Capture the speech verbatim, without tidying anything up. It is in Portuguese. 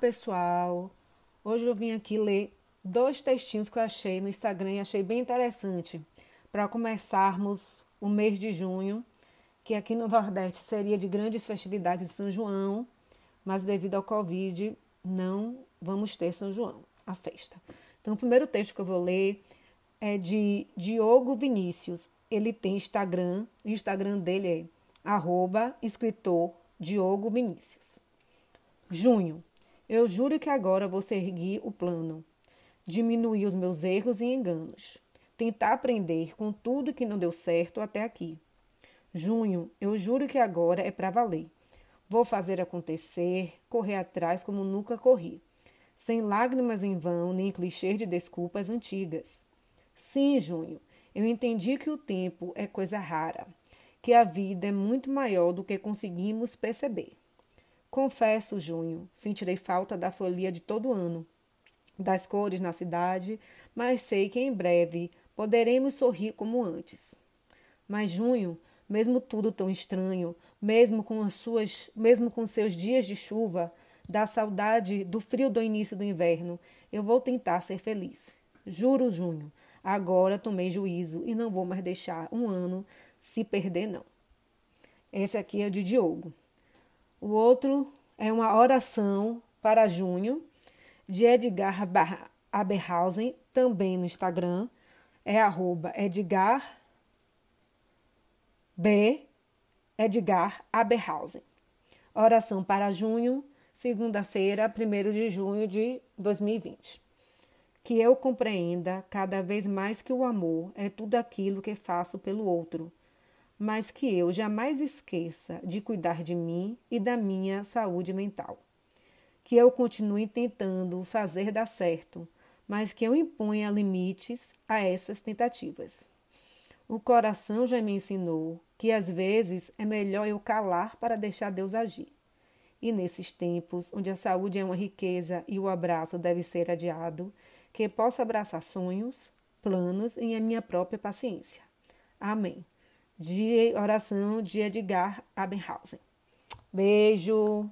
pessoal, hoje eu vim aqui ler dois textinhos que eu achei no Instagram e achei bem interessante para começarmos o mês de junho, que aqui no Nordeste seria de grandes festividades de São João, mas devido ao Covid não vamos ter São João, a festa. Então o primeiro texto que eu vou ler é de Diogo Vinícius. Ele tem Instagram, o Instagram dele é arroba escritor Diogo Vinícius. Junho, eu juro que agora vou seguir o plano, diminuir os meus erros e enganos, tentar aprender com tudo que não deu certo até aqui. Junho, eu juro que agora é para valer. Vou fazer acontecer, correr atrás como nunca corri. Sem lágrimas em vão, nem clichês de desculpas antigas. Sim, junho, eu entendi que o tempo é coisa rara, que a vida é muito maior do que conseguimos perceber. Confesso, junho, sentirei falta da folia de todo ano, das cores na cidade, mas sei que em breve poderemos sorrir como antes. Mas junho, mesmo tudo tão estranho, mesmo com as suas, mesmo com seus dias de chuva, da saudade do frio do início do inverno, eu vou tentar ser feliz. Juro, junho, agora tomei juízo e não vou mais deixar um ano se perder, não. Esse aqui é de Diogo. O outro é uma oração para junho, de Edgar Abenhausen, também no Instagram, é arroba Edgar B. Edgar Abenhausen. Oração para junho, segunda-feira, primeiro de junho de dois mil e vinte. Que eu compreenda cada vez mais que o amor é tudo aquilo que faço pelo outro, mas que eu jamais esqueça de cuidar de mim e da minha saúde mental. Que eu continue tentando fazer dar certo, mas que eu imponha limites a essas tentativas. O coração já me ensinou que às vezes é melhor eu calar para deixar Deus agir. E nesses tempos, onde a saúde é uma riqueza e o abraço deve ser adiado, que possa abraçar sonhos, planos e a minha própria paciência. Amém. De oração de Edgar Abenhausen. Beijo!